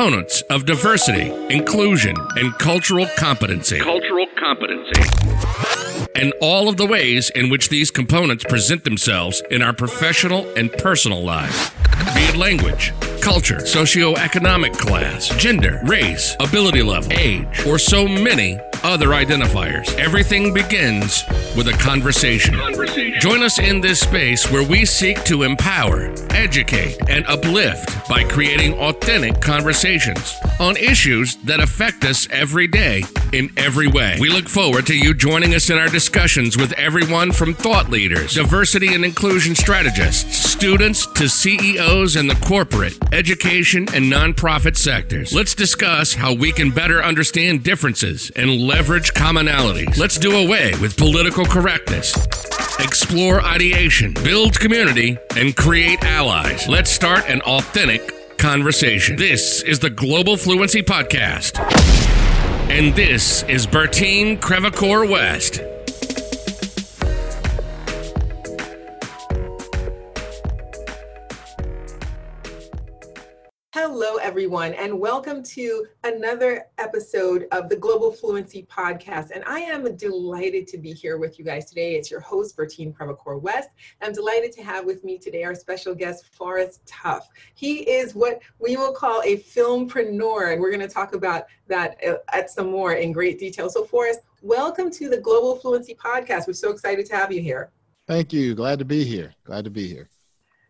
Proponents of diversity, inclusion, and cultural competency. And all of the ways in which these components present themselves in our professional and personal lives. Be it language, culture, socioeconomic class, gender, race, ability level, age, or so many other identifiers. Everything begins with a conversation. Join us in this space where we seek to empower, educate, and uplift by creating authentic conversations on issues that affect us every day in every way. We look forward to you joining us in our discussions with everyone from thought leaders, diversity and inclusion strategists, students to CEOs in the corporate, education, and nonprofit sectors. Let's discuss how we can better understand differences and leverage commonalities. Let's do away with political correctness, explore ideation, build community, and create allies. Let's start an authentic conversation. This is the Global Fluency Podcast. And this is Bertine Crevacore West. Hello, everyone, and welcome to another episode of the Global Fluency Podcast. And I am delighted to be here with you guys today. It's your host, Bertine Prevacore West. I'm delighted to have with me today our special guest, Forrest Tuff. He is what we will call a filmpreneur, and we're going to talk about that at some more in great detail. So, Forrest, welcome to the Global Fluency Podcast. We're so excited to have you here. Thank you. Glad to be here.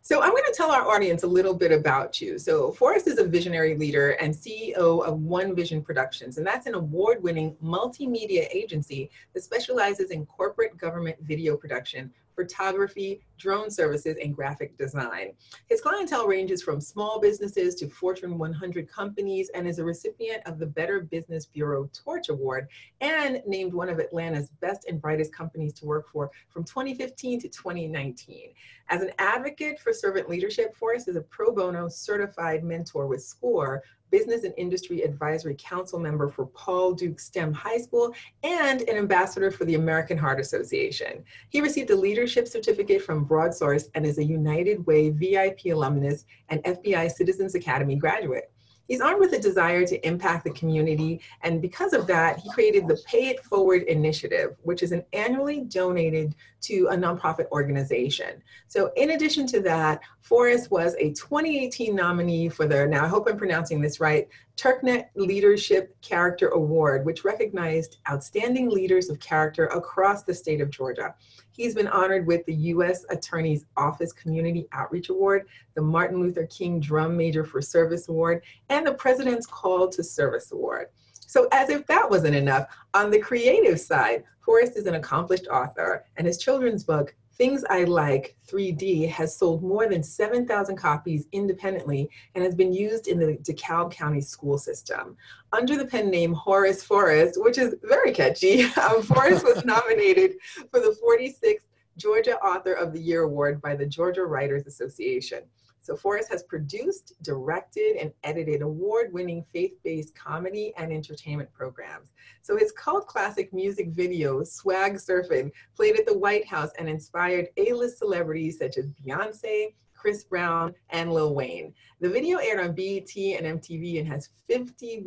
So I'm going to tell our audience a little bit about you. So Forrest is a visionary leader and CEO of One Vision Productions, and that's an award-winning multimedia agency that specializes in corporate government video production, photography, drone services, and graphic design. His clientele ranges from small businesses to Fortune 100 companies and is a recipient of the Better Business Bureau Torch Award and named one of Atlanta's best and brightest companies to work for from 2015 to 2019. As an advocate for servant leadership, Forrest is a pro bono certified mentor with SCORE, Business and Industry Advisory Council member for Paul Duke STEM High School, and an ambassador for the American Heart Association. He received a leadership certificate from Broadsource and is a United Way VIP alumnus and FBI Citizens Academy graduate. He's armed with a desire to impact the community, and because of that, he created the Pay It Forward initiative, which is an annually donated to a nonprofit organization. So in addition to that, Forrest was a 2018 nominee for the, now I hope I'm pronouncing this right, TurkNet Leadership Character Award, which recognized outstanding leaders of character across the state of Georgia. He's been honored with the US Attorney's Office Community Outreach Award, the Martin Luther King Drum Major for Service Award, and the President's Call to Service Award. So as if that wasn't enough, on the creative side, Forrest is an accomplished author, and his children's book, Things I Like 3D, has sold more than 7,000 copies independently and has been used in the DeKalb County school system. Under the pen name Horace Forrest, which is very catchy, Forrest was nominated for the 46th Georgia Author of the Year Award by the Georgia Writers Association. So Forrest has produced, directed, and edited award-winning faith-based comedy and entertainment programs. So his cult classic music video, Swag Surfing, played at the White House and inspired A-list celebrities such as Beyoncé, Chris Brown, and Lil Wayne. The video aired on BET and MTV and has 50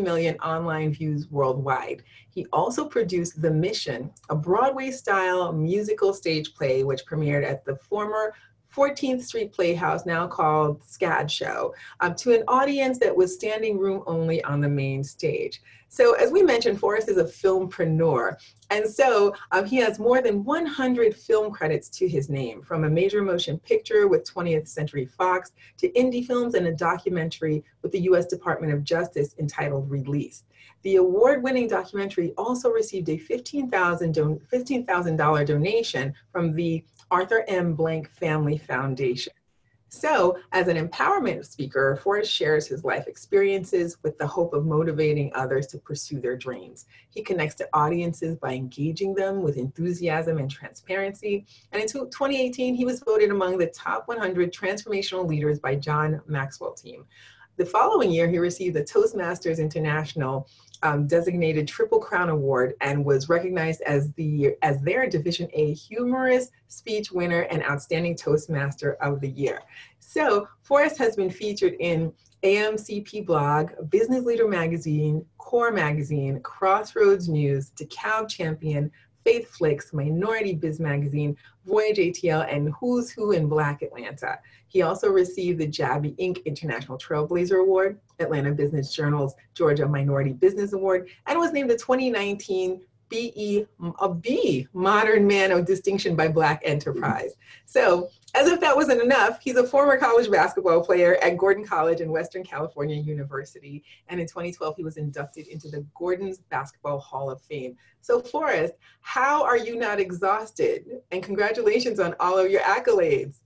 million online views worldwide. He also produced The Mission, a Broadway-style musical stage play which premiered at the former 14th Street Playhouse, now called SCAD Show, to an audience that was standing room only on the main stage. So as we mentioned, Forrest is a filmpreneur. And so he has more than 100 film credits to his name, from a major motion picture with 20th Century Fox to indie films and a documentary with the US Department of Justice entitled Release. The award-winning documentary also received a $15,000 donation from the Arthur M. Blank Family Foundation. So, as an empowerment speaker, Forrest shares his life experiences with the hope of motivating others to pursue their dreams. He connects to audiences by engaging them with enthusiasm and transparency. And in 2018, he was voted among the top 100 transformational leaders by John Maxwell team. The following year, he received the Toastmasters International designated Triple Crown Award and was recognized as their Division A humorous speech winner and outstanding Toastmaster of the Year. So Forrest has been featured in AMCP Blog, Business Leader Magazine, CORE Magazine, Crossroads News, DeKalb Champion, Faith Flicks, Minority Biz Magazine, Voyage ATL, and Who's Who in Black Atlanta. He also received the Jabby Inc. International Trailblazer Award, Atlanta Business Journal's Georgia Minority Business Award, and was named the 2019 B Modern Man of Distinction by Black Enterprise. So, as if that wasn't enough, he's a former college basketball player at Gordon College and Western California University. And in 2012, he was inducted into the Gordon's Basketball Hall of Fame. So Forrest, how are you not exhausted? And congratulations on all of your accolades.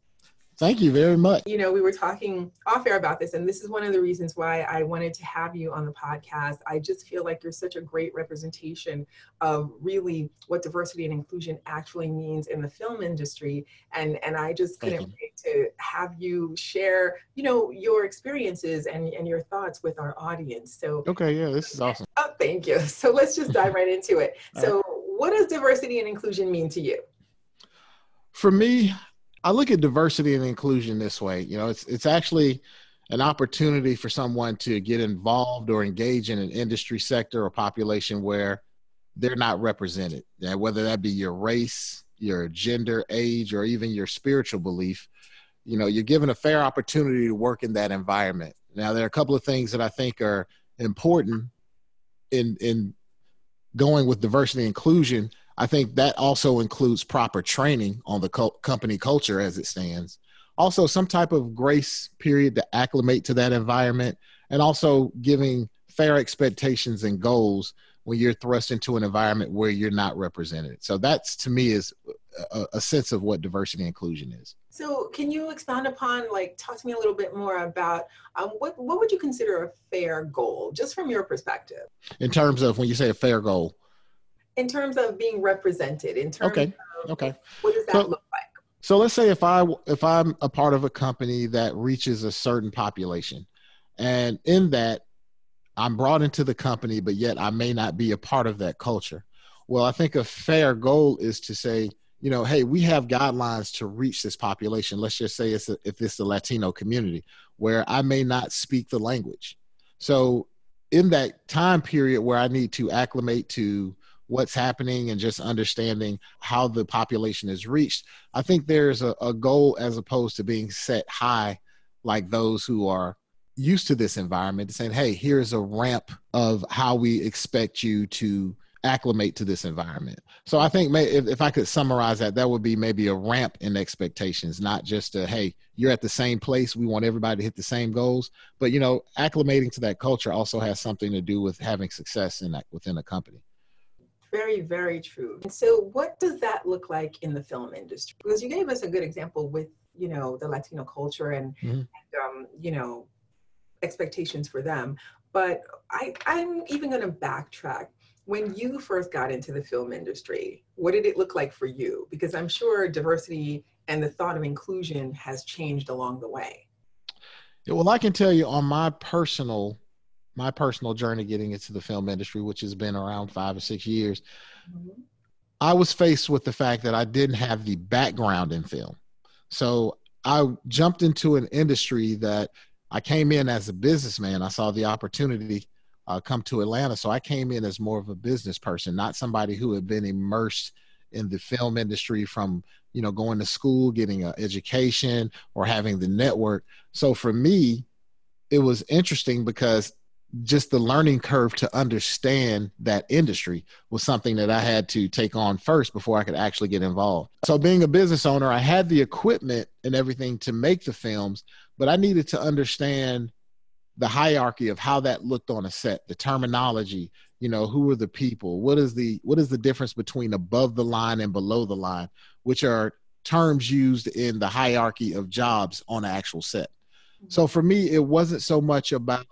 Thank you very much. You know, we were talking off air about this, and this is one of the reasons why I wanted to have you on the podcast. I just feel like you're such a great representation of really what diversity and inclusion actually means in the film industry. And I just couldn't wait to have you share, you know, your experiences and your thoughts with our audience. So okay, yeah, this is awesome. Oh, thank you. So let's just dive right into it. So what does diversity and inclusion mean to you? For me, I look at diversity and inclusion this way. You know, it's actually an opportunity for someone to get involved or engage in an industry sector or population where they're not represented, and whether that be your race, your gender, age, or even your spiritual belief. You know, you're given a fair opportunity to work in that environment. Now, there are a couple of things that I think are important in going with diversity and inclusion. I think that also includes proper training on the company culture as it stands. Also, some type of grace period to acclimate to that environment, and also giving fair expectations and goals when you're thrust into an environment where you're not represented. So that's, to me, is a sense of what diversity and inclusion is. So can you expound upon, like, talk to me a little bit more about what would you consider a fair goal, just from your perspective? In terms of, when you say a fair goal, in terms of being represented, in terms of what does that look like? So let's say if I'm a part of a company that reaches a certain population, and in that I'm brought into the company, but yet I may not be a part of that culture. Well, I think a fair goal is to say, you know, hey, we have guidelines to reach this population. Let's just say if it's the Latino community, where I may not speak the language. So in that time period where I need to acclimate to what's happening and just understanding how the population is reached, I think there's a goal as opposed to being set high, like those who are used to this environment, saying, hey, here's a ramp of how we expect you to acclimate to this environment. So I think if I could summarize that, that would be maybe a ramp in expectations, not just a, hey, you're at the same place, we want everybody to hit the same goals. But, you know, acclimating to that culture also has something to do with having success in that, within a company. Very, very true. And so what does that look like in the film industry? Because you gave us a good example with, you know, the Latino culture and, you know, expectations for them. But I'm even going to backtrack. When you first got into the film industry, what did it look like for you? Because I'm sure diversity and the thought of inclusion has changed along the way. Yeah, well, I can tell you on my personal journey getting into the film industry, which has been around 5 or 6 years, I was faced with the fact that I didn't have the background in film. So I jumped into an industry that I came in as a businessman. I saw the opportunity come to Atlanta. So I came in as more of a business person, not somebody who had been immersed in the film industry from, you know, going to school, getting an education, or having the network. So for me, it was interesting because just the learning curve to understand that industry was something that I had to take on first before I could actually get involved. So being a business owner, I had the equipment and everything to make the films, but I needed to understand the hierarchy of how that looked on a set, the terminology, you know, who are the people, what is the difference between above the line and below the line, which are terms used in the hierarchy of jobs on an actual set. So for me, it wasn't so much about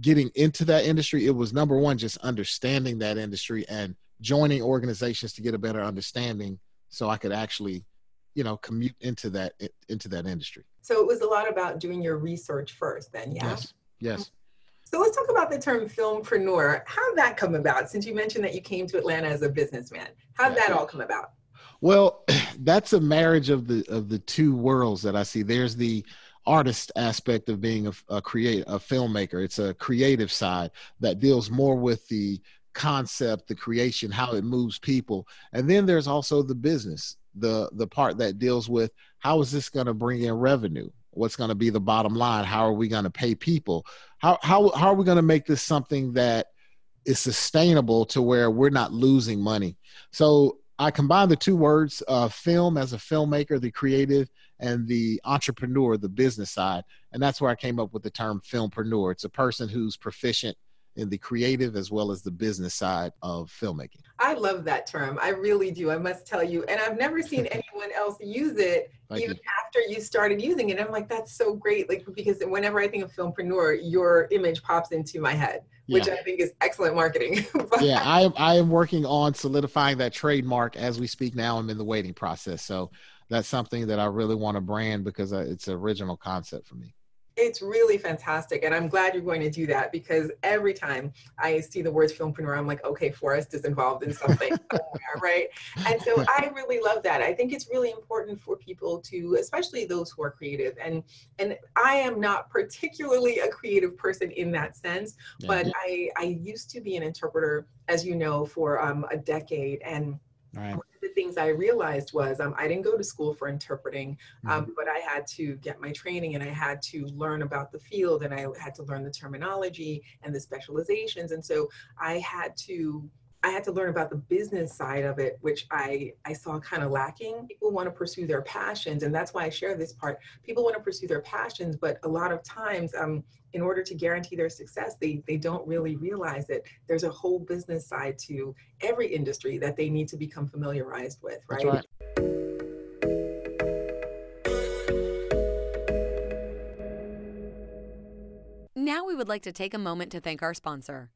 getting into that industry. It was, number one, just understanding that industry and joining organizations to get a better understanding so I could actually, you know, commute into that industry. So it was a lot about doing your research first then, yeah? Yes. So let's talk about the term filmpreneur. How did that come about? Since you mentioned that you came to Atlanta as a businessman, how did that all come about? Well, that's a marriage of the two worlds that I see. There's the artist aspect of being a filmmaker. It's a creative side that deals more with the concept, the creation, how it moves people. And then there's also the business, the part that deals with how is this going to bring in revenue? What's going to be the bottom line? How are we going to pay people? How are we going to make this something that is sustainable to where we're not losing money? So I combine the two words, film as a filmmaker, the creative, and the entrepreneur, the business side. And that's where I came up with the term filmpreneur. It's a person who's proficient in the creative as well as the business side of filmmaking. I love that term. I really do. I must tell you. And I've never seen anyone else use it after you started using it. I'm like, that's so great. Like, because whenever I think of filmpreneur, your image pops into my head, which I think is excellent marketing. I am working on solidifying that trademark as we speak now. I'm in the waiting process. So that's something that I really want to brand because it's an original concept for me. It's really fantastic. And I'm glad you're going to do that because every time I see the words filmpreneur, I'm like, okay, Forrest is involved in something somewhere, right? And so I really love that. I think it's really important for people to, especially those who are creative. And I am not particularly a creative person in that sense, but I used to be an interpreter, as you know, for a decade. And right. One of the things I realized was I didn't go to school for interpreting, but I had to get my training and I had to learn about the field and I had to learn the terminology and the specializations. And so I had to learn about the business side of it, which I saw kind of lacking. People want to pursue their passions. And that's why I share this part. People want to pursue their passions, but a lot of times in order to guarantee their success, they don't really realize that there's a whole business side to every industry that they need to become familiarized with, right? That's right. Now we would like to take a moment to thank our sponsor.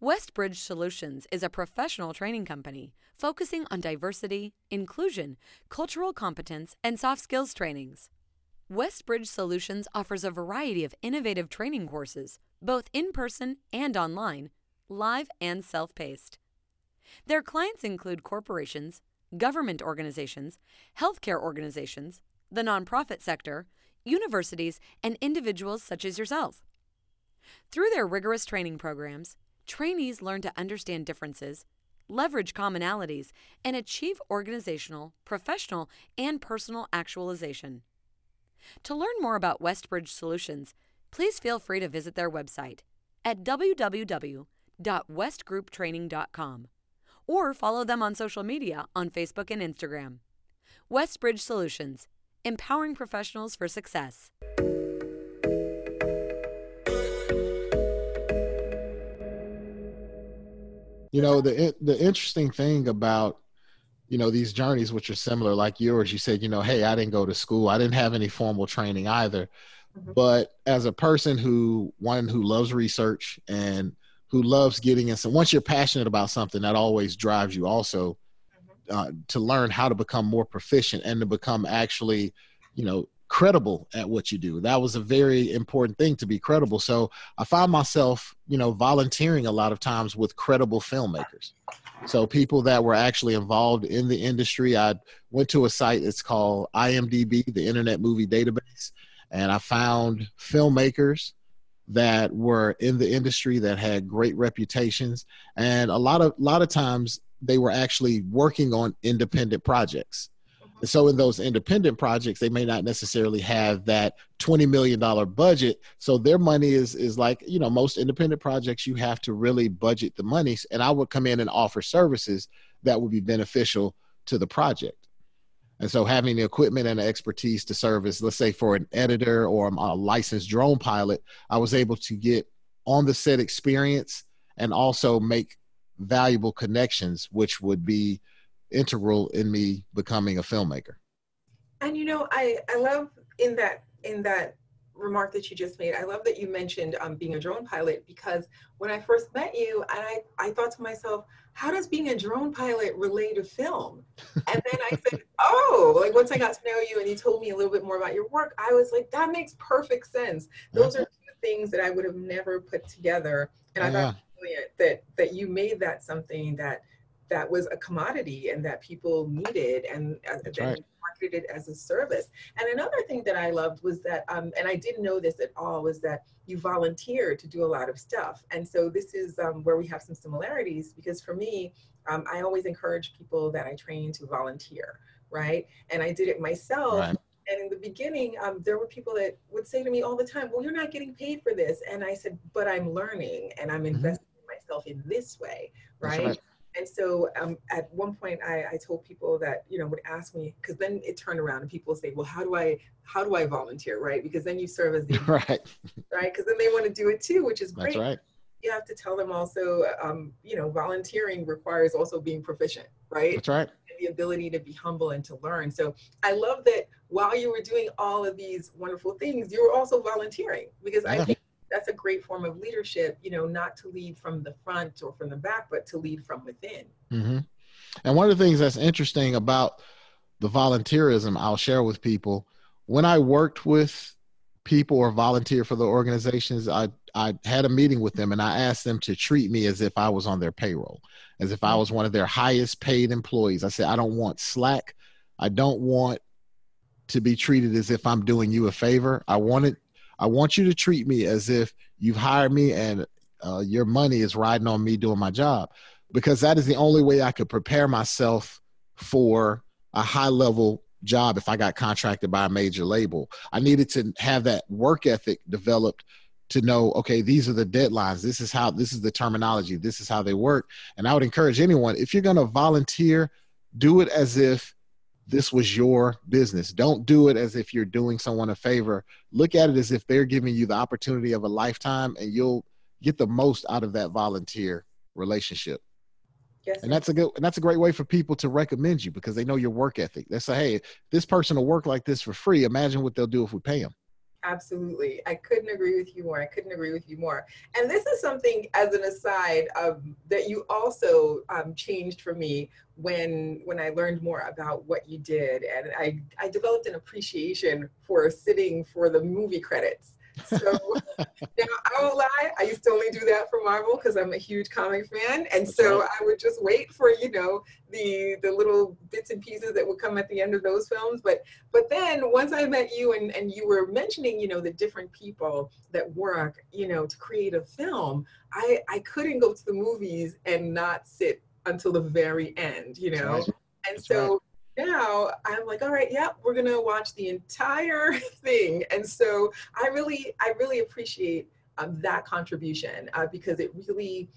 Westbridge Solutions is a professional training company focusing on diversity, inclusion, cultural competence, and soft skills trainings. Westbridge Solutions offers a variety of innovative training courses, both in person and online, live and self-paced. Their clients include corporations, government organizations, healthcare organizations, the nonprofit sector, universities, and individuals such as yourself. Through their rigorous training programs, trainees learn to understand differences, leverage commonalities, and achieve organizational, professional, and personal actualization. To learn more about Westbridge Solutions, please feel free to visit their website at www.westgrouptraining.com or follow them on social media on Facebook and Instagram. Westbridge Solutions, empowering professionals for success. You know, the interesting thing about, you know, these journeys, which are similar like yours, you said, you know, hey, I didn't go to school. I didn't have any formal training either. Mm-hmm. But as a person who loves research and who loves getting in, so once you're passionate about something, that always drives you also to learn how to become more proficient and to become actually, you know, credible at what you do. That was a very important thing, to be credible. So I find myself, you know, volunteering a lot of times with credible filmmakers. So people that were actually involved in the industry. I went to a site, it's called IMDb, the Internet Movie Database. And I found filmmakers that were in the industry that had great reputations. And a lot of times they were actually working on independent projects. So in those independent projects, they may not necessarily have that $20 million budget. So their money is like, you know, most independent projects, you have to really budget the money. And I would come in and offer services that would be beneficial to the project. And so having the equipment and the expertise to service, let's say for an editor or a licensed drone pilot, I was able to get on the set experience and also make valuable connections, which would be integral in me becoming a filmmaker. And you know, I love in that remark that you just made, I love that you mentioned being a drone pilot, because when I first met you, and I thought to myself, how does being a drone pilot relate to film? And then I said, oh, like once I got to know you and you told me a little bit more about your work, I was like, that makes perfect sense. Those are two things that I would have never put together. And I thought brilliant that you made that something that was a commodity and that people needed, and that right. marketed it as a service. And another thing that I loved was that, and I didn't know this at all, was that you volunteer to do a lot of stuff. And so this is where we have some similarities, because for me, I always encourage people that I train to volunteer, right? And I did it myself. Right. And in the beginning, there were people that would say to me all the time, well, you're not getting paid for this. And I said, but I'm learning and I'm investing myself in this way, right? Right. And so at one point I told people that, you know, would ask me, because then it turned around and people say, well, how do I volunteer, right? Because then you serve as the, right? Because then they want to do it too, which is great. That's right. You have to tell them also, you know, volunteering requires also being proficient, right? That's right. And the ability to be humble and to learn. So I love that while you were doing all of these wonderful things, you were also volunteering, because I think that's a great form of leadership, you know, not to lead from the front or from the back, but to lead from within. Mm-hmm. And one of the things that's interesting about the volunteerism, I'll share with people, when I worked with people or volunteer for the organizations, I had a meeting with them and I asked them to treat me as if I was on their payroll, as if I was one of their highest paid employees. I said, I don't want slack. I don't want to be treated as if I'm doing you a favor. I want you to treat me as if you've hired me and your money is riding on me doing my job, because that is the only way I could prepare myself for a high level job. If I got contracted by a major label, I needed to have that work ethic developed to know, okay, these are the deadlines. This is the terminology. This is how they work. And I would encourage anyone, if you're going to volunteer, do it as if this was your business. Don't do it as if you're doing someone a favor. Look at it as if they're giving you the opportunity of a lifetime, and you'll get the most out of that volunteer relationship. Yes. And that's a great way for people to recommend you, because they know your work ethic. They say, hey, this person will work like this for free. Imagine what they'll do if we pay them. Absolutely. I couldn't agree with you more. I couldn't agree with you more. And this is something, as an aside, that you also changed for me when I learned more about what you did. And I developed an appreciation for sitting for the movie credits. So now, I won't lie, I used to only do that for Marvel because I'm a huge comic fan. And so I would just wait for, you know, the little bits and pieces that would come at the end of those films. But then once I met you and you were mentioning, you know, the different people that work, you know, to create a film, I couldn't go to the movies and not sit until the very end, you know. That's right. And so now I'm like, all right, yep, we're gonna watch the entire thing. And so I really appreciate that contribution because it really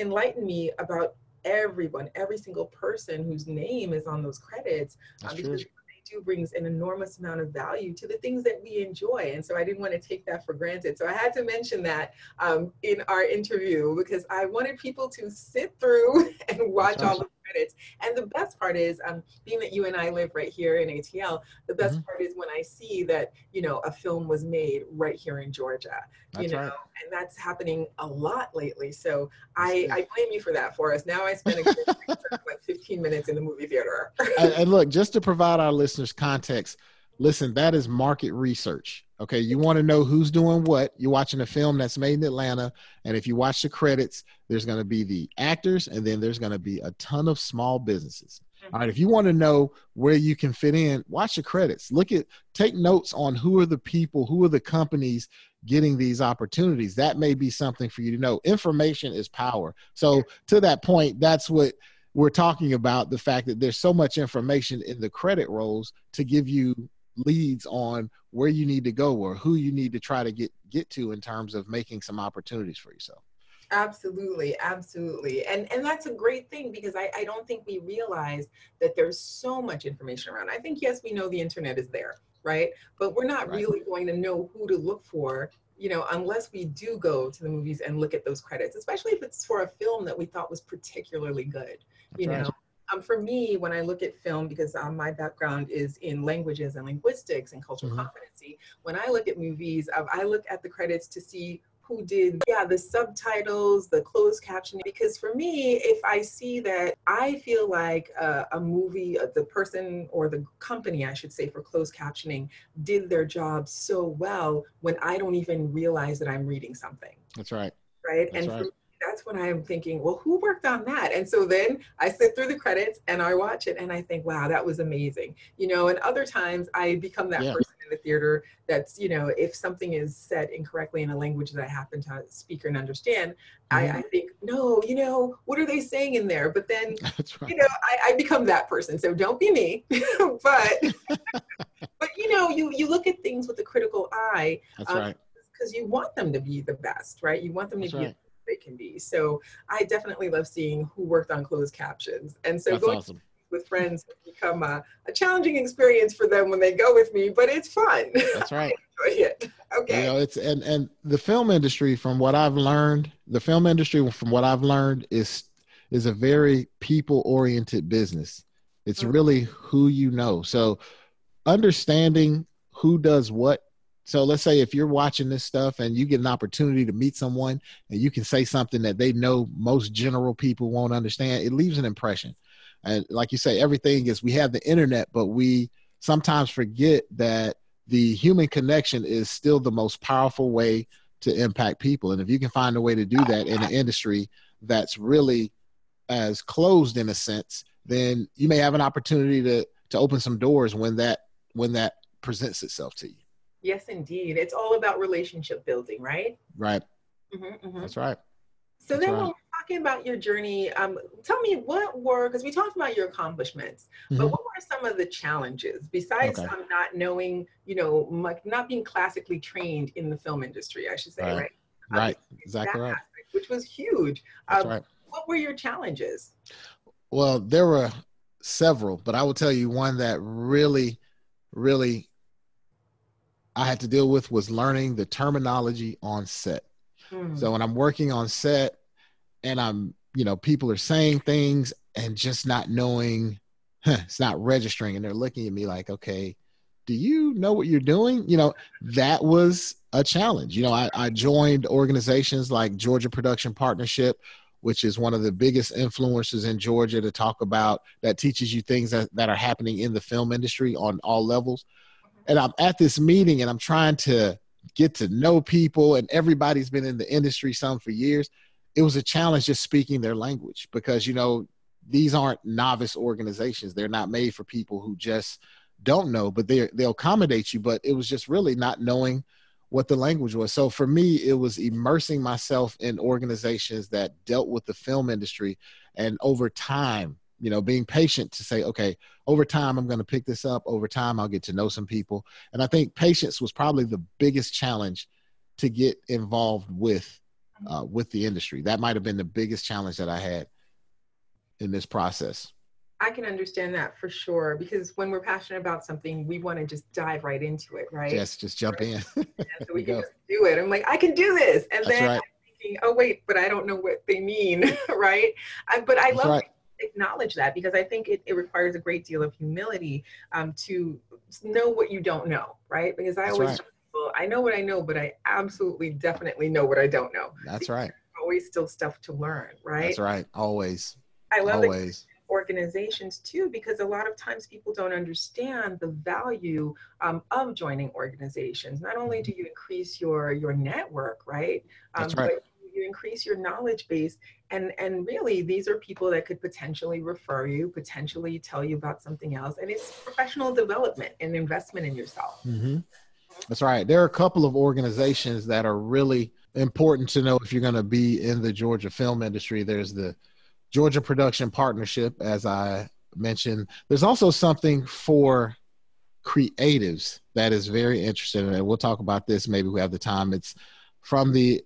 enlightened me about everyone, every single person whose name is on those credits. Because what they do brings an enormous amount of value to the things that we enjoy. And so I didn't want to take that for granted. So I had to mention that in our interview, because I wanted people to sit through and watch all of credits. And the best part is, being that you and I live right here in ATL, the best part is when I see that, you know, a film was made right here in Georgia, you know, and that's happening a lot lately. So I blame you for that, Forrest. Now I spend a good like 15 minutes in the movie theater. And look, just to provide our listeners context, listen, that is market research. Okay, you want to know who's doing what. You're watching a film that's made in Atlanta, and if you watch the credits, there's going to be the actors, and then there's going to be a ton of small businesses. All right, if you want to know where you can fit in, watch the credits. Take notes on who are the people, who are the companies getting these opportunities. That may be something for you to know. Information is power. So to that point, that's what we're talking about, the fact that there's so much information in the credit rolls to give you leads on where you need to go or who you need to try to get to in terms of making some opportunities for yourself. Absolutely. Absolutely. And that's a great thing, because I don't think we realize that there's so much information around. I think, yes, we know the internet is there, right? But we're not really going to know who to look for, you know, unless we do go to the movies and look at those credits, especially if it's for a film that we thought was particularly good, you know? For me, when I look at film, because my background is in languages and linguistics and cultural competency, when I look at movies, I look at the credits to see who did the subtitles, the closed captioning. Because for me, if I see that, I feel like a movie, the person or the company, I should say, for closed captioning did their job so well when I don't even realize that I'm reading something. That's right. Right? That's right. that's when I'm thinking, well, who worked on that? And so then I sit through the credits and I watch it and I think, wow, that was amazing. You know, and other times I become that person in the theater that's, you know, if something is said incorrectly in a language that I happen to speak and understand, I think, no, you know, what are they saying in there? But then, you know, I become that person. So don't be me, but you know, you look at things with a critical eye. That's right. Because you want them to be the best, right? You want them to be as they can be. So I definitely love seeing who worked on closed captions. And so going with friends has become a challenging experience for them when they go with me, but it's fun. That's right. I enjoy it. Okay. You know, it's, and the film industry, from what I've learned, is a very people-oriented business. It's really who you know. So understanding who does what. So let's say if you're watching this stuff and you get an opportunity to meet someone and you can say something that they know most general people won't understand, it leaves an impression. And like you say, everything is, we have the internet, but we sometimes forget that the human connection is still the most powerful way to impact people. And if you can find a way to do that in an industry that's really as closed in a sense, then you may have an opportunity to open some doors when that presents itself to you. Yes, indeed. It's all about relationship building, right? Right. Mm-hmm, mm-hmm. That's right. So that's then right. When we're talking about your journey, tell me because we talked about your accomplishments, but what were some of the challenges besides not knowing, you know, not being classically trained in the film industry, I should say, right? Right. Exactly right. Aspect, which was huge. That's right. What were your challenges? Well, there were several, but I will tell you one that really, really I had to deal with was learning the terminology on set. So when I'm working on set and I'm, you know, people are saying things and just not knowing, it's not registering. And they're looking at me like, okay, do you know what you're doing? You know, that was a challenge. You know, I joined organizations like Georgia Production Partnership, which is one of the biggest influencers in Georgia to talk about, that teaches you things that are happening in the film industry on all levels. And I'm at this meeting and I'm trying to get to know people, and everybody's been in the industry some for years. It was a challenge just speaking their language because, you know, these aren't novice organizations. They're not made for people who just don't know, but they'll accommodate you. But it was just really not knowing what the language was. So for me, it was immersing myself in organizations that dealt with the film industry, and over time, you know, being patient to say, okay, over time, I'm going to pick this up. Over time, I'll get to know some people. And I think patience was probably the biggest challenge to get involved with the industry. That might've been the biggest challenge that I had in this process. I can understand that for sure, because when we're passionate about something, we want to just dive right into it, right? Yes, just jump in. So we can just do it. I'm like, I can do this. And that's then right. I'm thinking, oh, wait, but I don't know what they mean, right? But I love it. Acknowledge that, because I think it requires a great deal of humility to know what you don't know, right? Because I always tell people, I know what I know, but I absolutely definitely know what I don't know. That's right. There's always still stuff to learn, right? That's right. Always. I love always. Organizations too, because a lot of times people don't understand the value of joining organizations. Not only do you increase your network, right? That's right. But you increase your knowledge base, and really these are people that could potentially refer you, potentially tell you about something else, and it's professional development and investment in yourself. That's right. There are a couple of organizations that are really important to know if you're going to be in the Georgia film industry. There's the Georgia Production Partnership, as I mentioned. There's also something for creatives that is very interesting, and we'll talk about this maybe we have the time. It's from the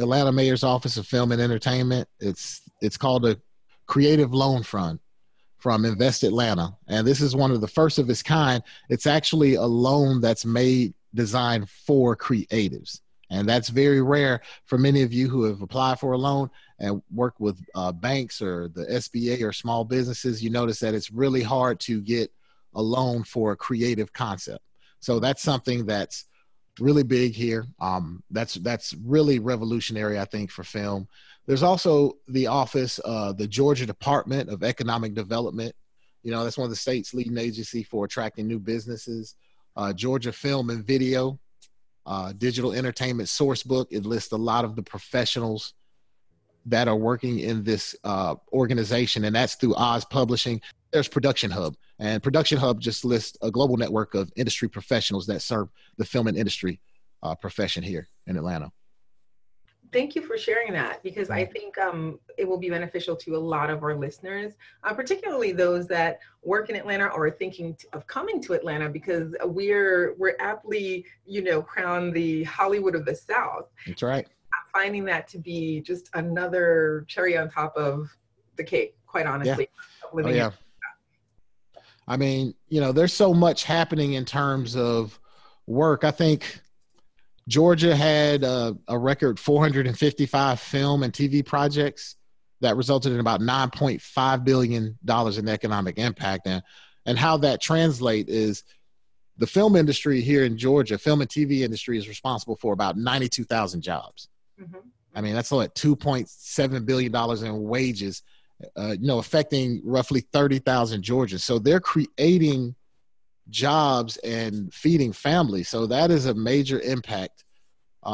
Atlanta Mayor's Office of Film and Entertainment. It's called a Creative Loan Fund from Invest Atlanta. And this is one of the first of its kind. It's actually a loan that's designed for creatives. And that's very rare for many of you who have applied for a loan and work with banks or the SBA or small businesses. You notice that it's really hard to get a loan for a creative concept. So that's something that's really big here. That's really revolutionary, I think, for film. There's also the office, the Georgia Department of Economic Development. You know, that's one of the state's leading agency for attracting new businesses. Georgia Film and Video, Digital Entertainment Sourcebook. It lists a lot of the professionals that are working in this organization, and that's through Oz Publishing. There's Production Hub, and Production Hub just lists a global network of industry professionals that serve the film and industry profession here in Atlanta. Thank you for sharing that, because I think it will be beneficial to a lot of our listeners, particularly those that work in Atlanta or are thinking of coming to Atlanta, because we're aptly, crowned the Hollywood of the South. That's right. I'm finding that to be just another cherry on top of the cake, quite honestly. Yeah. Oh, yeah. I mean, there's so much happening in terms of work. I think Georgia had a record 455 film and TV projects that resulted in about $9.5 billion in economic impact. And how that translates is the film industry here in Georgia, film and TV industry, is responsible for about 92,000 jobs. Mm-hmm. I mean, that's like $2.7 billion in wages, affecting roughly 30,000 Georgians. So they're creating jobs and feeding families. So that is a major impact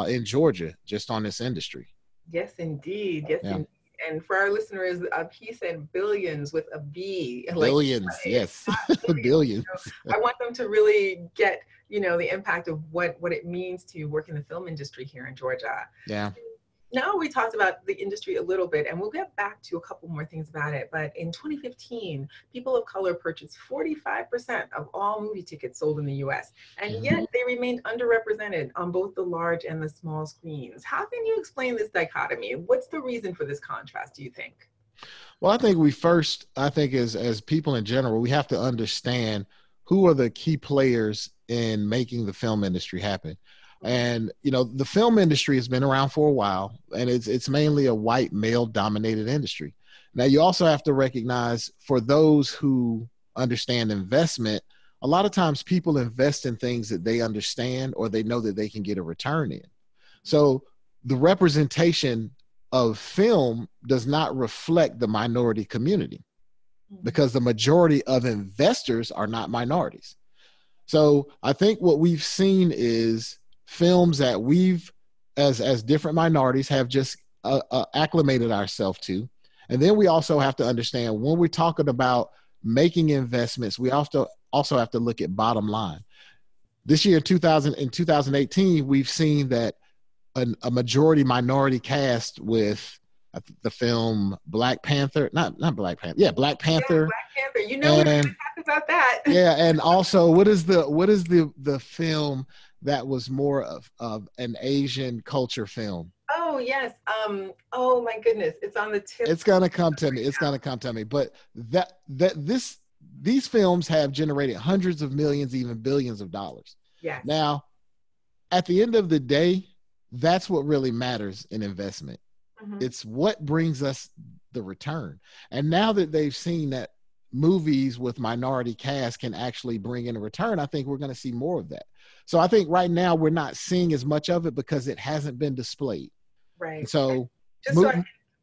in Georgia, just on this industry. Yes, indeed. Yes, yeah. Indeed. And for our listeners, he said billions with a B. Billions, yes. Billions. So I want them to really get, the impact of what it means to work in the film industry here in Georgia. Yeah. Now we talked about the industry a little bit, and we'll get back to a couple more things about it. But in 2015, people of color purchased 45% of all movie tickets sold in the U.S., and mm-hmm. yet they remained underrepresented on both the large and the small screens. How can you explain this dichotomy? What's the reason for this contrast, do you think? Well, I think as people in general, we have to understand who are the key players in making the film industry happen. And, the film industry has been around for a while, and it's mainly a white male-dominated industry. Now, you also have to recognize, for those who understand investment, a lot of times people invest in things that they understand or they know that they can get a return in. So the representation of film does not reflect the minority community, because the majority of investors are not minorities. So I think what we've seen is films that we've, as different minorities, have just acclimated ourselves to. And then we also have to understand, when we're talking about making investments, we also have to look at bottom line. This year, in 2018, we've seen that a majority minority cast with the film Black Panther. We're gonna talk about that. Yeah, and also, what is the film that was more of an Asian culture film? Oh, yes. Oh my goodness. It's on the tip. It's going to come to me. But these films have generated hundreds of millions, even billions of dollars. Yeah. Now, at the end of the day, that's what really matters in investment. Mm-hmm. It's what brings us the return. And now that they've seen that movies with minority cast can actually bring in a return, I think we're going to see more of that. So I think right now we're not seeing as much of it because it hasn't been displayed. Right. So the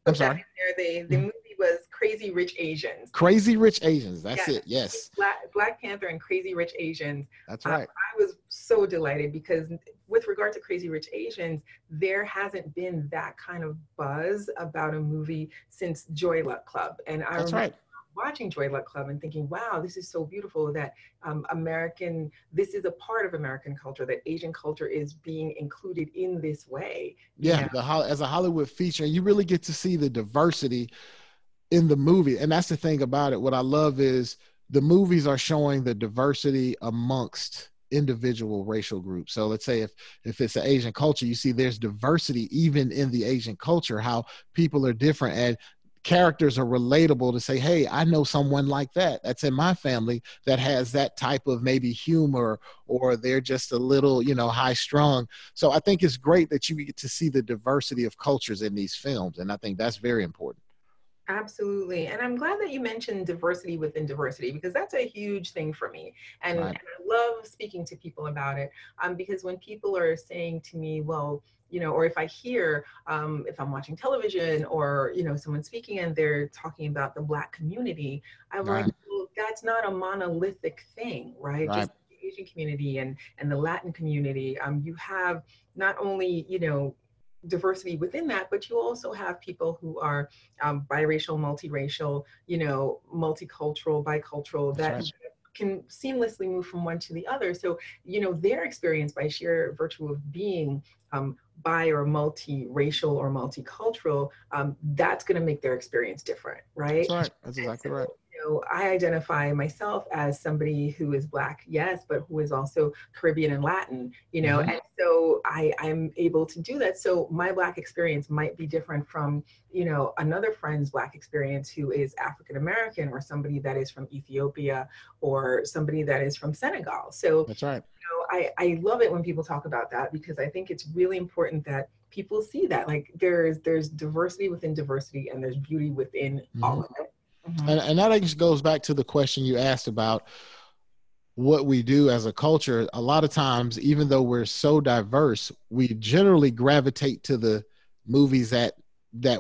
movie was Crazy Rich Asians. Crazy Rich Asians. That's it. Yes. Black Panther and Crazy Rich Asians. That's right. I was so delighted, because with regard to Crazy Rich Asians, there hasn't been that kind of buzz about a movie since Joy Luck Club. And I remember watching Joy Luck Club and thinking, wow, this is so beautiful that this is a part of American culture, that Asian culture is being included in this way. Yeah, as a Hollywood feature, you really get to see the diversity in the movie. And that's the thing about it. What I love is the movies are showing the diversity amongst individual racial groups. So let's say if it's an Asian culture, you see there's diversity even in the Asian culture, how people are different, and characters are relatable to say, hey, I know someone like that that's in my family that has that type of maybe humor, or they're just a little, high strung. So I think it's great that you get to see the diversity of cultures in these films. And I think that's very important. Absolutely. And I'm glad that you mentioned diversity within diversity, because that's a huge thing for me. And I love speaking to people about it, because when people are saying to me, well, or if I hear, if I'm watching television or, someone speaking and they're talking about the Black community, I'm like, well, that's not a monolithic thing, right? Just the Asian community and the Latin community. You have not only, diversity within that, but you also have people who are biracial, multiracial, you know, multicultural, bicultural, that can seamlessly move from one to the other. So, you know, their experience by sheer virtue of being bi or multiracial or multicultural, that's going to make their experience different, right? That's right. That's exactly right. So I identify myself as somebody who is Black, yes, but who is also Caribbean and Latin, you know, and so I'm able to do that. So my Black experience might be different from, you know, another friend's Black experience who is African American, or somebody that is from Ethiopia, or somebody that is from Senegal. So that's right. You know, I love it when people talk about that, because I think it's really important that people see that, like, there's diversity within diversity, and there's beauty within all of it. And that actually goes back to the question you asked about what we do as a culture. A lot of times, even though we're so diverse, we generally gravitate to the movies that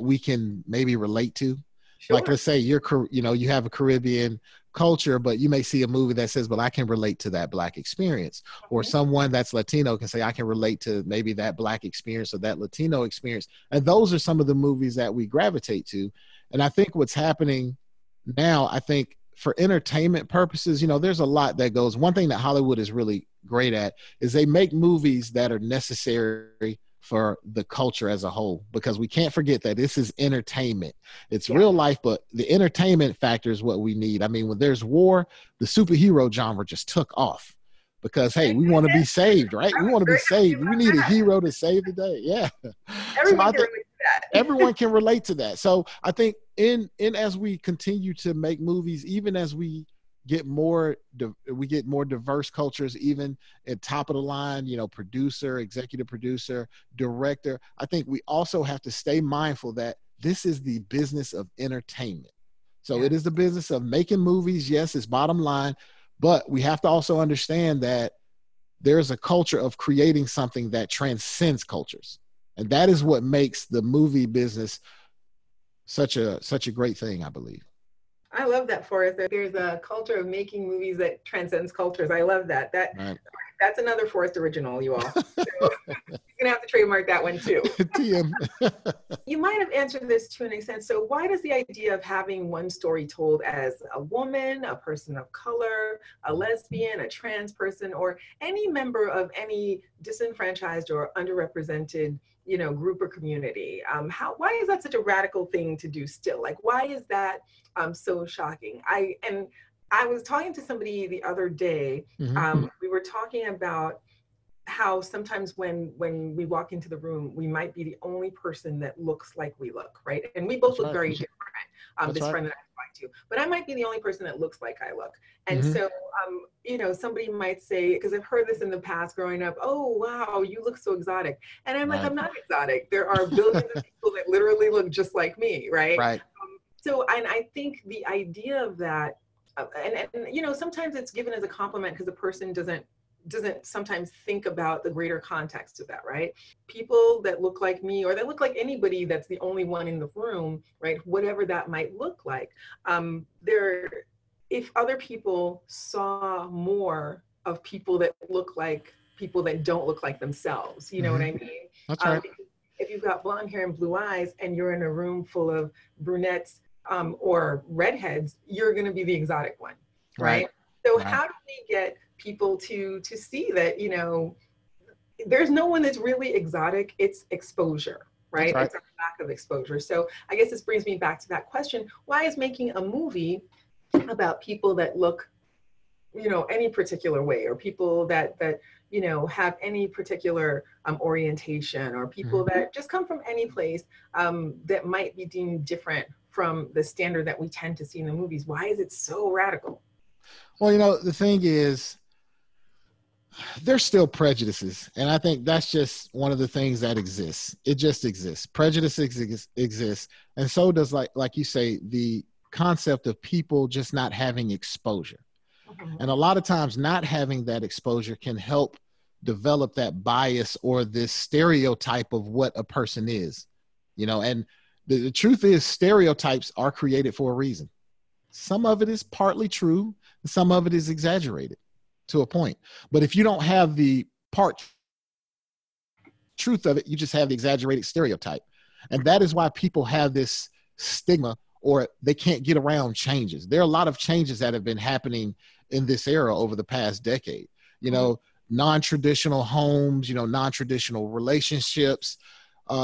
we can maybe relate to. Sure. Like, let's say you have a Caribbean culture, but you may see a movie that says, well, I can relate to that Black experience. Okay. Or someone that's Latino can say, I can relate to maybe that Black experience or that Latino experience. And those are some of the movies that we gravitate to. And I think what's happening now, I think for entertainment purposes, you know, there's a lot that goes. One thing that Hollywood is really great at is they make movies that are necessary for the culture as a whole, because we can't forget that this is entertainment. It's real life, but the entertainment factor is what we need. I mean, when there's war, the superhero genre just took off because, hey, we want to be saved, right? We want to be saved. We need a hero to save the day. Yeah. Everyone can relate to that. Everyone can relate to that. So I think in as we continue to make movies, even as we get more diverse cultures, even at top of the line, you know, producer, executive producer, director, I think we also have to stay mindful that this is the business of entertainment. So it is the business of making movies. Yes, it's bottom line, but we have to also understand that there's a culture of creating something that transcends cultures. And that is what makes the movie business such a great thing, I believe. I love that, Forrest. There's a culture of making movies that transcends cultures. I love that. That's another Forrest original, you all. So you're gonna have to trademark that one too. TM. You might have answered this to an extent. So why does the idea of having one story told as a woman, a person of color, a lesbian, a trans person, or any member of any disenfranchised or underrepresented, you know, group or community, why is that such a radical thing to do still? Like, why is that so shocking? I was talking to somebody the other day, we were talking about how sometimes when we walk into the room, we might be the only person that looks like we look, right? And we both look very different, friend that I to, but I might be the only person that looks like I look. And so, you know, somebody might say, because I've heard this in the past growing up, oh, wow, you look so exotic. And I'm like, I'm not exotic. There are billions of people that literally look just like me, right? So, and I think the idea of that, and you know, sometimes it's given as a compliment because the person doesn't sometimes think about the greater context of that, right? People that look like me, or that look like anybody that's the only one in the room, right? Whatever that might look like. If other people saw more of people that look like people that don't look like themselves, you know what I mean? That's right. If you've got blonde hair and blue eyes and you're in a room full of brunettes or redheads, you're gonna be the exotic one, right? So how do we get people to see that, you know, there's no one that's really exotic? It's exposure, right? It's a lack of exposure. So I guess this brings me back to that question. Why is making a movie about people that look, you know, any particular way, or people that you know, have any particular orientation, or people that just come from any place that might be deemed different from the standard that we tend to see in the movies? Why is it so radical? Well, you know, the thing is, there's still prejudices. And I think that's just one of the things that exists. It just exists. Prejudices exist. And so does, like you say, the concept of people just not having exposure. And a lot of times not having that exposure can help develop that bias or this stereotype of what a person is, you know. And the truth is, stereotypes are created for a reason. Some of it is partly true. Some of it is exaggerated to a point. But if you don't have the part truth of it. You just have the exaggerated stereotype. And that is why people have this stigma, or they can't get around changes. There are a lot of changes that have been happening in this era over the past decade. You know, non-traditional homes, you know, non-traditional relationships.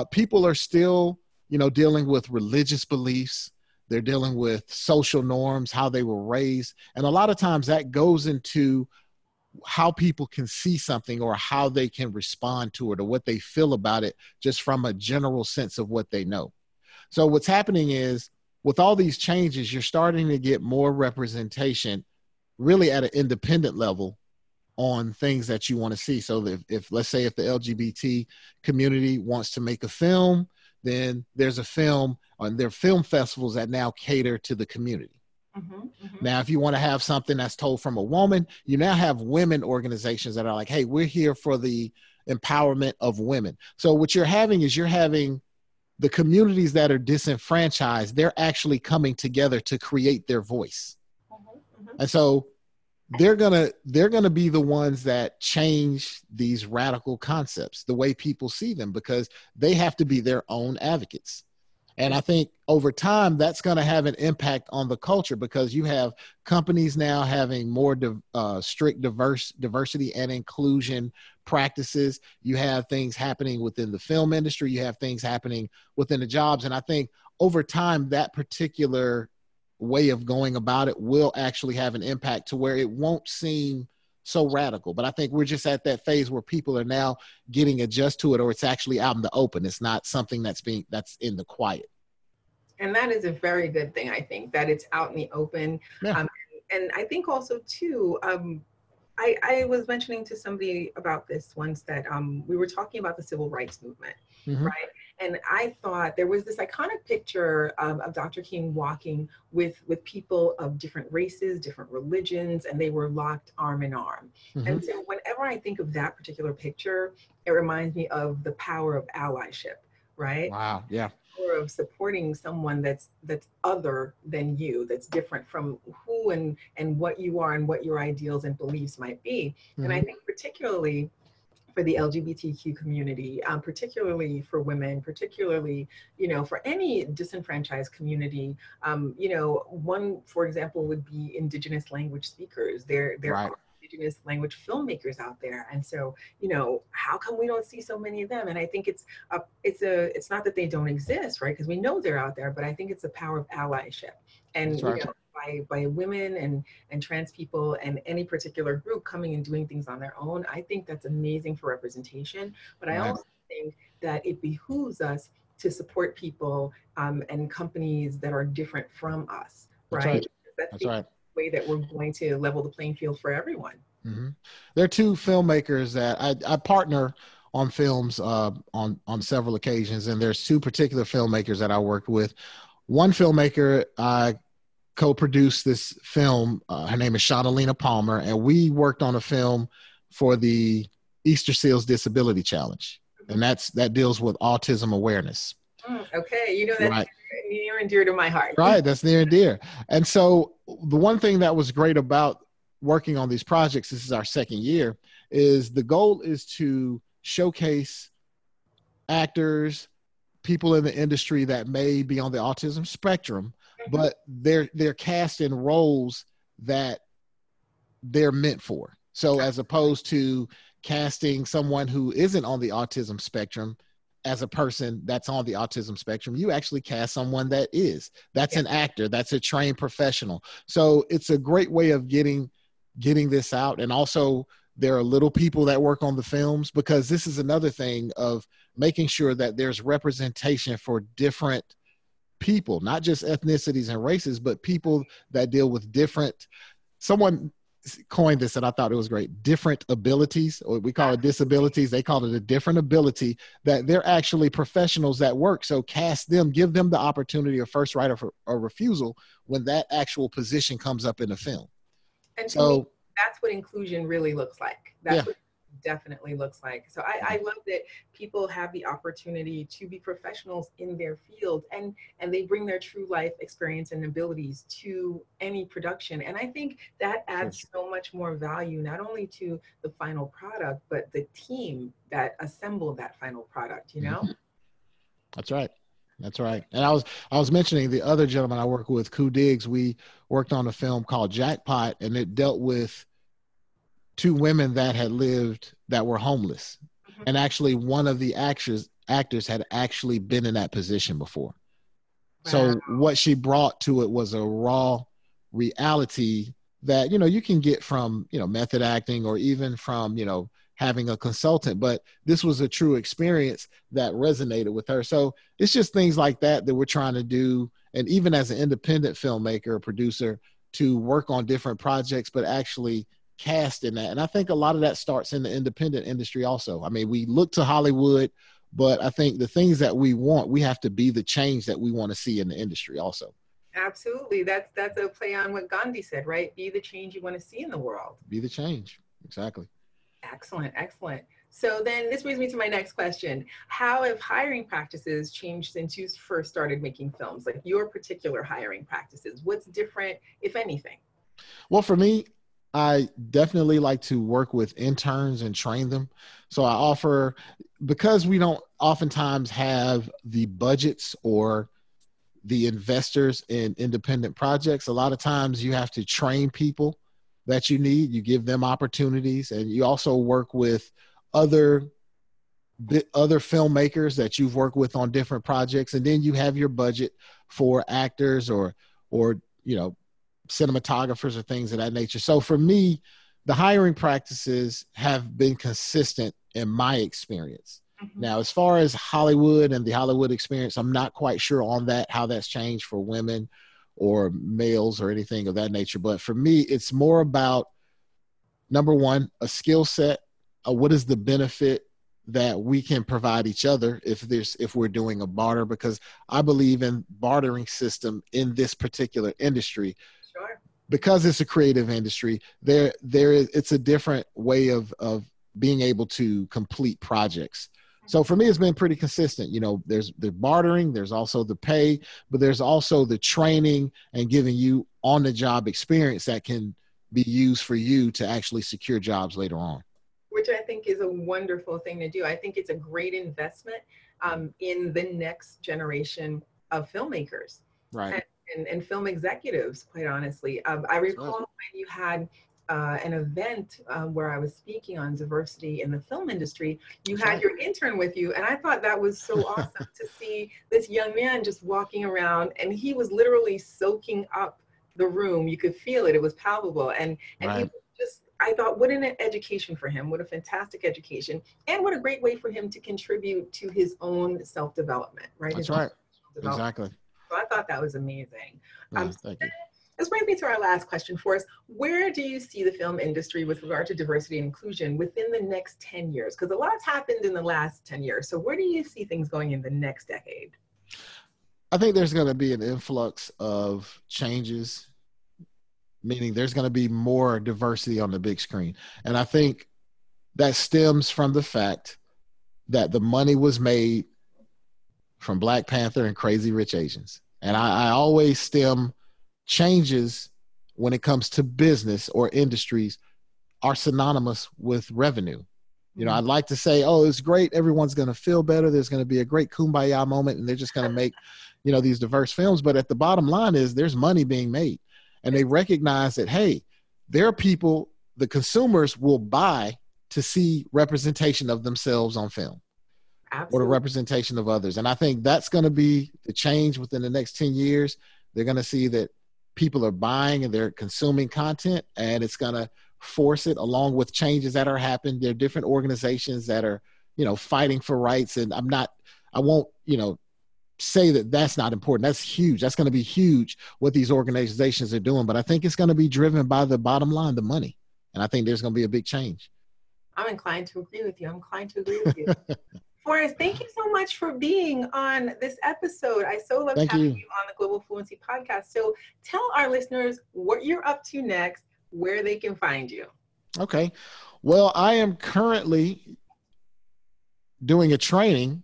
People are still, you know, dealing with religious beliefs. They're dealing with social norms, how they were raised. And a lot of times that goes into how people can see something or how they can respond to it or what they feel about it, just from a general sense of what they know. So what's happening is, with all these changes, you're starting to get more representation really at an independent level on things that you want to see. So if let's say if the LGBT community wants to make a film, then there's a film, and there are film festivals that now cater to the community. Now, if you want to have something that's told from a woman, you now have women organizations that are like, hey, we're here for the empowerment of women. So what you're having is the communities that are disenfranchised, they're actually coming together to create their voice. And so they're gonna be the ones that change these radical concepts, the way people see them, because they have to be their own advocates. And I think over time, that's going to have an impact on the culture, because you have companies now having more strict diversity and inclusion practices. You have things happening within the film industry. You have things happening within the jobs. And I think over time, that particular way of going about it will actually have an impact to where it won't seem so radical. But I think we're just at that phase where people are now getting adjust to it, or it's actually out in the open. It's not something that's in the quiet. And that is a very good thing, I think, that it's out in the open. Yeah. And I think also too, I was mentioning to somebody about this once, that we were talking about the civil rights movement, right? And I thought there was this iconic picture of Dr. King walking with people of different races, different religions, and they were locked arm in arm. And so whenever I think of that particular picture, it reminds me of the power of allyship, right? Wow, yeah. Or of supporting someone that's other than you, that's different from who and what you are and what your ideals and beliefs might be. And I think particularly for the LGBTQ community, particularly for women, particularly, you know, for any disenfranchised community, you know, one, for example, would be Indigenous language speakers. There are Indigenous language filmmakers out there. And so, you know, how come we don't see so many of them? And I think it's not that they don't exist, right? Because we know they're out there, but I think it's the power of allyship. And, you know, by women and trans people and any particular group coming and doing things on their own, I think that's amazing for representation. But I also think that it behooves us to support people and companies that are different from us, right? That's the way that we're going to level the playing field for everyone. There are two filmmakers that I partner on films on several occasions, and there's two particular filmmakers that I worked with. One filmmaker, I co-produced this film. Her name is Shadalina Palmer, and we worked on a film for the Easter Seals Disability Challenge, and that deals with autism awareness. Okay, you know, that's near and dear to my heart. Right, that's near and dear. And so the one thing that was great about working on these projects, this is our second year, is the goal is to showcase actors, people in the industry that may be on the autism spectrum, but they're cast in roles that they're meant for. So as opposed to casting someone who isn't on the autism spectrum as a person that's on the autism spectrum, you actually cast someone that is. That's an actor, that's a trained professional. So it's a great way of getting this out. And also there are little people that work on the films, because this is another thing of making sure that there's representation for different people, not just ethnicities and races, but people that deal with different, someone coined this and I thought it was great, different abilities, or we call it disabilities. They call it a different ability, that they're actually professionals that work. So cast them, give them the opportunity of first right of refusal when that actual position comes up in the film. And so that's what inclusion really looks like. That's what definitely looks like. So I love that people have the opportunity to be professionals in their field, and they bring their true life experience and abilities to any production. And I think that adds so much more value, not only to the final product, but the team that assembled that final product, you know? That's right. That's right. And I was mentioning the other gentleman I work with, Koo Diggs. We worked on a film called Jackpot, and it dealt with two women that were homeless. Mm-hmm. And actually one of the actors had actually been in that position before. Wow. So what she brought to it was a raw reality that, you know, you can get from, you know, method acting or even from, you know, having a consultant, but this was a true experience that resonated with her. So it's just things like that that we're trying to do. And even as an independent filmmaker, producer, to work on different projects, but actually cast in that. And I think a lot of that starts in the independent industry also. I mean, we look to Hollywood, but I think the things that we want, we have to be the change that we want to see in the industry also. Absolutely. That's a play on what Gandhi said, right? Be the change you want to see in the world. Be the change. Exactly. Excellent, excellent. So then this brings me to my next question. How have hiring practices changed since you first started making films? Like your particular hiring practices, what's different, if anything? Well, for me, I definitely like to work with interns and train them. So I offer, because we don't oftentimes have the budgets or the investors in independent projects, a lot of times you have to train people that you need. You give them opportunities, and you also work with other filmmakers that you've worked with on different projects. And then you have your budget for actors or, you know, cinematographers or things of that nature. So for me, the hiring practices have been consistent in my experience. Mm-hmm. Now, as far as Hollywood and the Hollywood experience, I'm not quite sure on that, how that's changed for women or males or anything of that nature. But for me, it's more about, number one, a skill set. What is the benefit that we can provide each other if we're doing a barter? Because I believe in bartering system in this particular industry. Sure. Because it's a creative industry, it's a different way of being able to complete projects. So for me, it's been pretty consistent. You know, there's the bartering, there's also the pay, but there's also the training and giving you on-the-job experience that can be used for you to actually secure jobs later on. Which I think is a wonderful thing to do. I think it's a great investment in the next generation of filmmakers. Right. And film executives, quite honestly. I recall when you had an event where I was speaking on diversity in the film industry, you had your intern with you. And I thought that was so awesome to see this young man just walking around, and he was literally soaking up the room. You could feel it. It was palpable. And he was just, I thought, what an education for him, what a fantastic education, and what a great way for him to contribute to his own self-development, right? That's right. Exactly. So I thought that was amazing. Thank you. This brings me to our last question for us. Where do you see the film industry with regard to diversity and inclusion within the next 10 years? Because a lot's happened in the last 10 years. So where do you see things going in the next decade? I think there's going to be an influx of changes, meaning there's going to be more diversity on the big screen. And I think that stems from the fact that the money was made from Black Panther and Crazy Rich Asians. And I always stem changes when it comes to business or industries are synonymous with revenue. You know, I'd like to say, oh, it's great. Everyone's going to feel better. There's going to be a great kumbaya moment, and they're just going to make, you know, these diverse films. But at the bottom line is there's money being made, and they recognize that, hey, there are people, the consumers will buy to see representation of themselves on film. Absolutely. Or the representation of others. And I think that's going to be the change within the next 10 years. They're going to see that people are buying and they're consuming content, and it's going to force it along with changes that are happening. There are different organizations that are, you know, fighting for rights. And I won't, you know, say that that's not important. That's huge. That's going to be huge what these organizations are doing. But I think it's going to be driven by the bottom line, the money. And I think there's going to be a big change. I'm inclined to agree with you. Forrest, thank you so much for being on this episode. I so love having you on the Global Fluency Podcast. So tell our listeners what you're up to next, where they can find you. Okay. Well, I am currently doing a training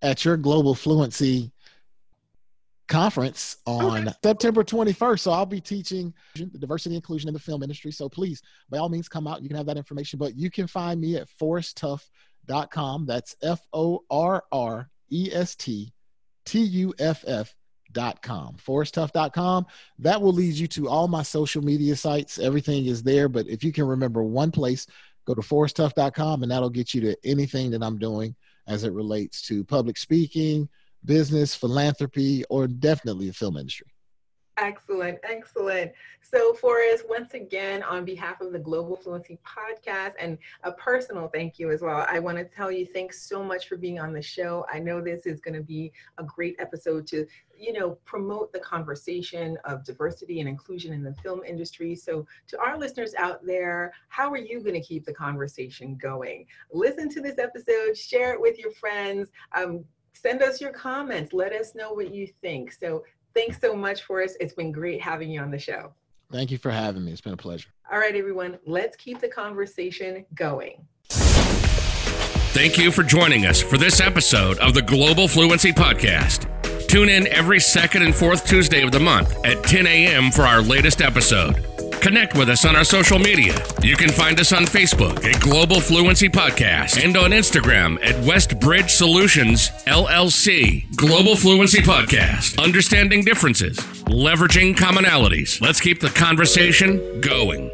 at your Global Fluency Conference on September 21st. So I'll be teaching the diversity and inclusion in the film industry. So please, by all means, come out. You can have that information, but you can find me at forresttuff.com. That's FORRESTTUFF.com, forresttuff.com. That will lead you to all my social media sites. Everything is there, but if you can remember one place, go to forresttuff.com, and that'll get you to anything that I'm doing as it relates to public speaking, business, philanthropy, or definitely the film industry. Excellent, excellent. So Forrest, once again, on behalf of the Global Fluency Podcast, and a personal thank you as well, I want to tell you thanks so much for being on the show. I know this is going to be a great episode to, you know, promote the conversation of diversity and inclusion in the film industry. So to our listeners out there, how are you going to keep the conversation going? Listen to this episode, share it with your friends, send us your comments, let us know what you think. So thanks so much, Forrest. It's been great having you on the show. Thank you for having me. It's been a pleasure. All right, everyone, let's keep the conversation going. Thank you for joining us for this episode of the Global Fluency Podcast. Tune in every second and fourth Tuesday of the month at 10 a.m. for our latest episode. Connect with us on our social media. You can find us on Facebook at Global Fluency Podcast and on Instagram at Westbridge Solutions, LLC. Global Fluency Podcast. Understanding differences. Leveraging commonalities. Let's keep the conversation going.